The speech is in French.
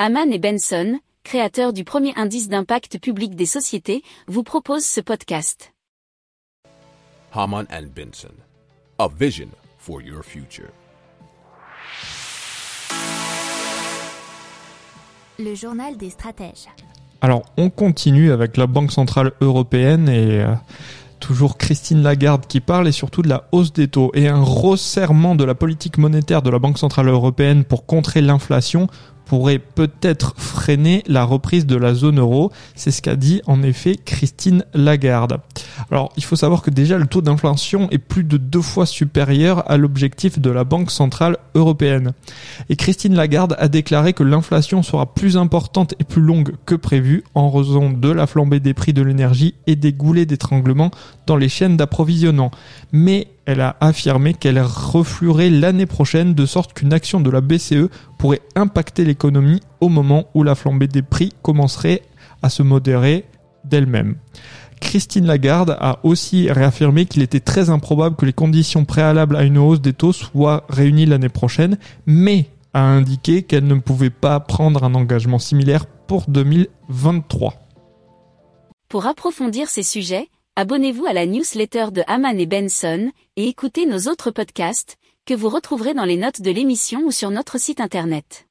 Hamann et Benson, créateurs du premier indice d'impact public des sociétés, vous proposent ce podcast. Hamann and Benson, a vision for your future. Le journal des stratèges. Alors, on continue avec la Banque Centrale Européenne et toujours Christine Lagarde qui parle, et surtout de la hausse des taux et un resserrement de la politique monétaire de la Banque Centrale Européenne pour contrer l'inflation pourrait peut-être freiner la reprise de la zone euro. C'est ce qu'a dit en effet Christine Lagarde. Alors, il faut savoir que déjà le taux d'inflation est plus de 2 fois supérieur à l'objectif de la Banque Centrale Européenne. Et Christine Lagarde a déclaré que l'inflation sera plus importante et plus longue que prévu en raison de la flambée des prix de l'énergie et des goulets d'étranglement dans les chaînes d'approvisionnement. Mais elle a affirmé qu'elle refluerait l'année prochaine, de sorte qu'une action de la BCE pourrait impacter l'économie au moment où la flambée des prix commencerait à se modérer d'elle-même. Christine Lagarde a aussi réaffirmé qu'il était très improbable que les conditions préalables à une hausse des taux soient réunies l'année prochaine, mais a indiqué qu'elle ne pouvait pas prendre un engagement similaire pour 2023. Pour approfondir ces sujets, abonnez-vous à la newsletter de Hamann et Benson et écoutez nos autres podcasts que vous retrouverez dans les notes de l'émission ou sur notre site internet.